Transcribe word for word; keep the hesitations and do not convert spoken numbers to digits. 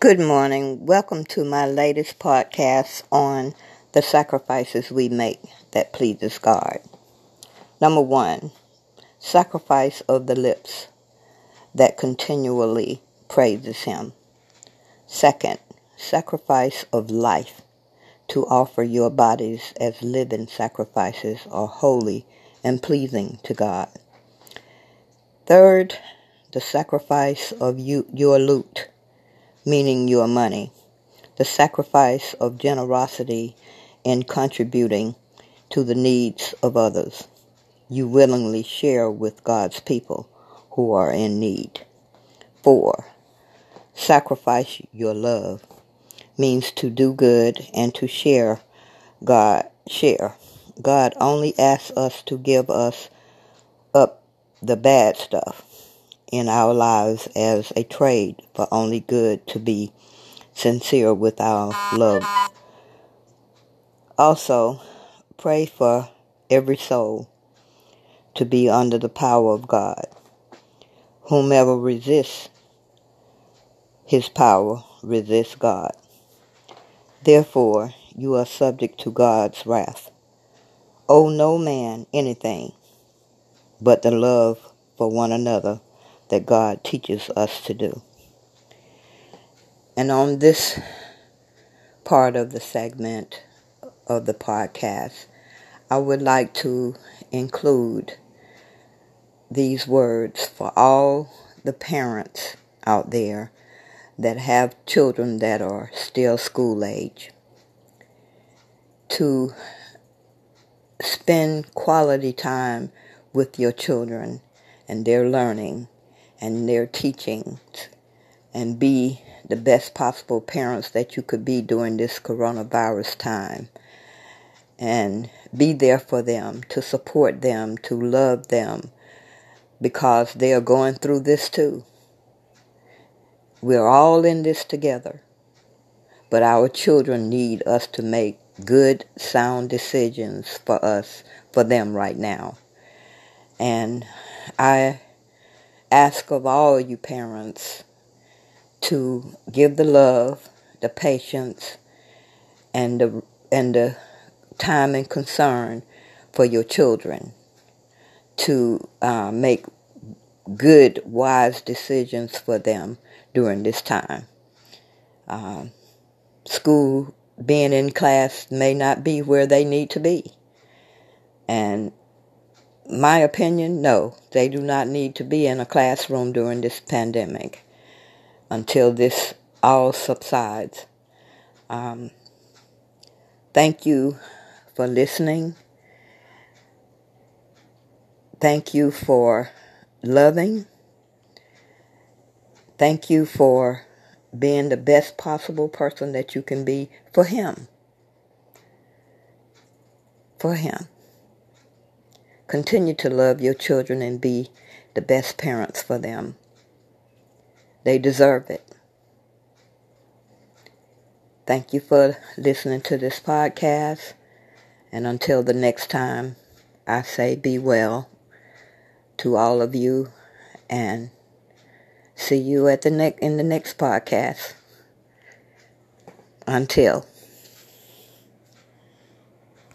Good morning. Welcome to my latest podcast on the sacrifices we make that pleases God. Number one, sacrifice of the lips that continually praises Him. Second, sacrifice of life to offer your bodies as living sacrifices are holy and pleasing to God. Third, the sacrifice of you, your loot, meaning your money, the sacrifice of generosity in contributing to the needs of others. You willingly share with God's people who are in need. Four, sacrifice your love, means to do good and to share God, share. God only asks us to give us up the bad stuff in our lives as a trade for only good, to be sincere with our love. Also, pray for every soul to be under the power of God. Whomever resists His power resists God. Therefore, you are subject to God's wrath. Owe no man anything but the love for one another that God teaches us to do. And on this part of the segment of the podcast, I would like to include these words for all the parents out there that have children that are still school age. To spend quality time with your children and their learning and their teachings, and be the best possible parents that you could be during this coronavirus time, and be there for them, to support them, to love them, because they are going through this too. We're all in this together, but our children need us to make good, sound decisions for us, for them right now. And I ask of all you parents to give the love, the patience, and the and the time and concern for your children to uh, make good, wise decisions for them during this time. Uh, school, being in class, may not be where they need to be, and my opinion, no, they do not need to be in a classroom during this pandemic until this all subsides. Um, thank you for listening. Thank you for loving. Thank you for being the best possible person that you can be for Him. For Him. Continue to love your children and be the best parents for them. They deserve it. Thank you for listening to this podcast. And until the next time, I say be well to all of you, and see you at the ne- in the next podcast. Until.